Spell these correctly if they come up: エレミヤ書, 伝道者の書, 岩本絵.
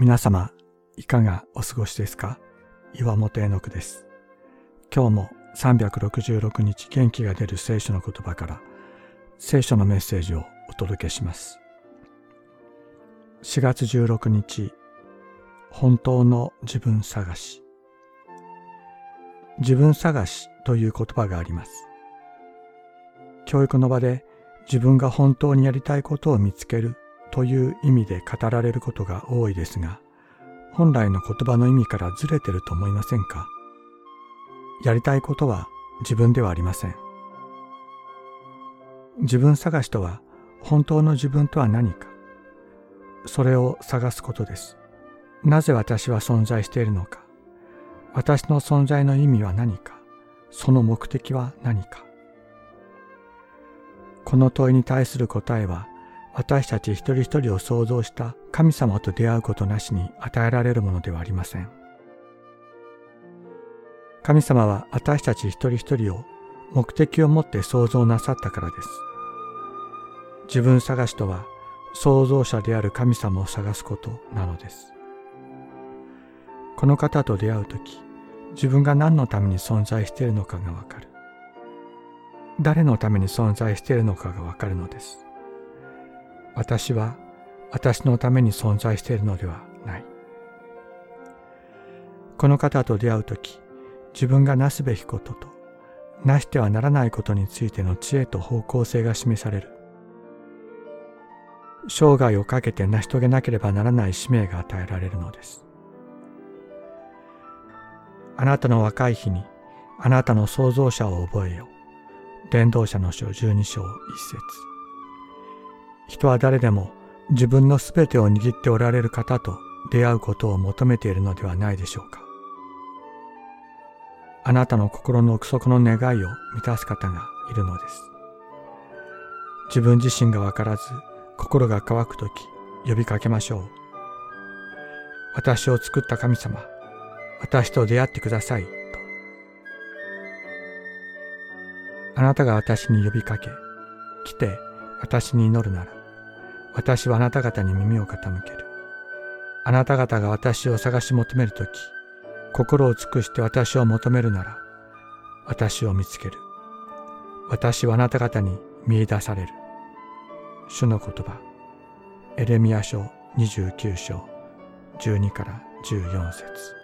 皆様、いかがお過ごしですか？岩本絵の句です。今日も366日元気が出る聖書の言葉から聖書のメッセージをお届けします。4月16日、本当の自分探し。自分探しという言葉があります。教育の場で自分が本当にやりたいことを見つけるという意味で語られることが多いですが、本来の言葉の意味からずれてると思いませんか？やりたいことは自分ではありません。自分探しとは、本当の自分とは何か、それを探すことです。なぜ私は存在しているのか、私の存在の意味は何か、その目的は何か。この問いに対する答えは、私たち一人一人を創造した神様と出会うことなしに与えられるものではありません。神様は私たち一人一人を目的を持って創造なさったからです。自分探しとは、創造者である神様を探すことなのです。この方と出会うとき、自分が何のために存在しているのかがわかる。誰のために存在しているのかがわかるのです。私は私のために存在しているのではない。この方と出会うとき、自分がなすべきこととなしてはならないことについての知恵と方向性が示される。生涯をかけて成し遂げなければならない使命が与えられるのです。あなたの若い日にあなたの創造者を覚えよ。伝道者の書12章1節。人は誰でも自分のすべてを握っておられる方と出会うことを求めているのではないでしょうか。あなたの心の奥底の願いを満たす方がいるのです。自分自身がわからず心が乾くとき呼びかけましょう。私を作った神様、私と出会ってくださいと。あなたが私に呼びかけ、来て私に祈るなら、私はあなた方に耳を傾ける。あなた方が私を探し求めるとき、心を尽くして私を求めるなら、私を見つける。私はあなた方に見出される。主の言葉、エレミヤ書29章12から14節。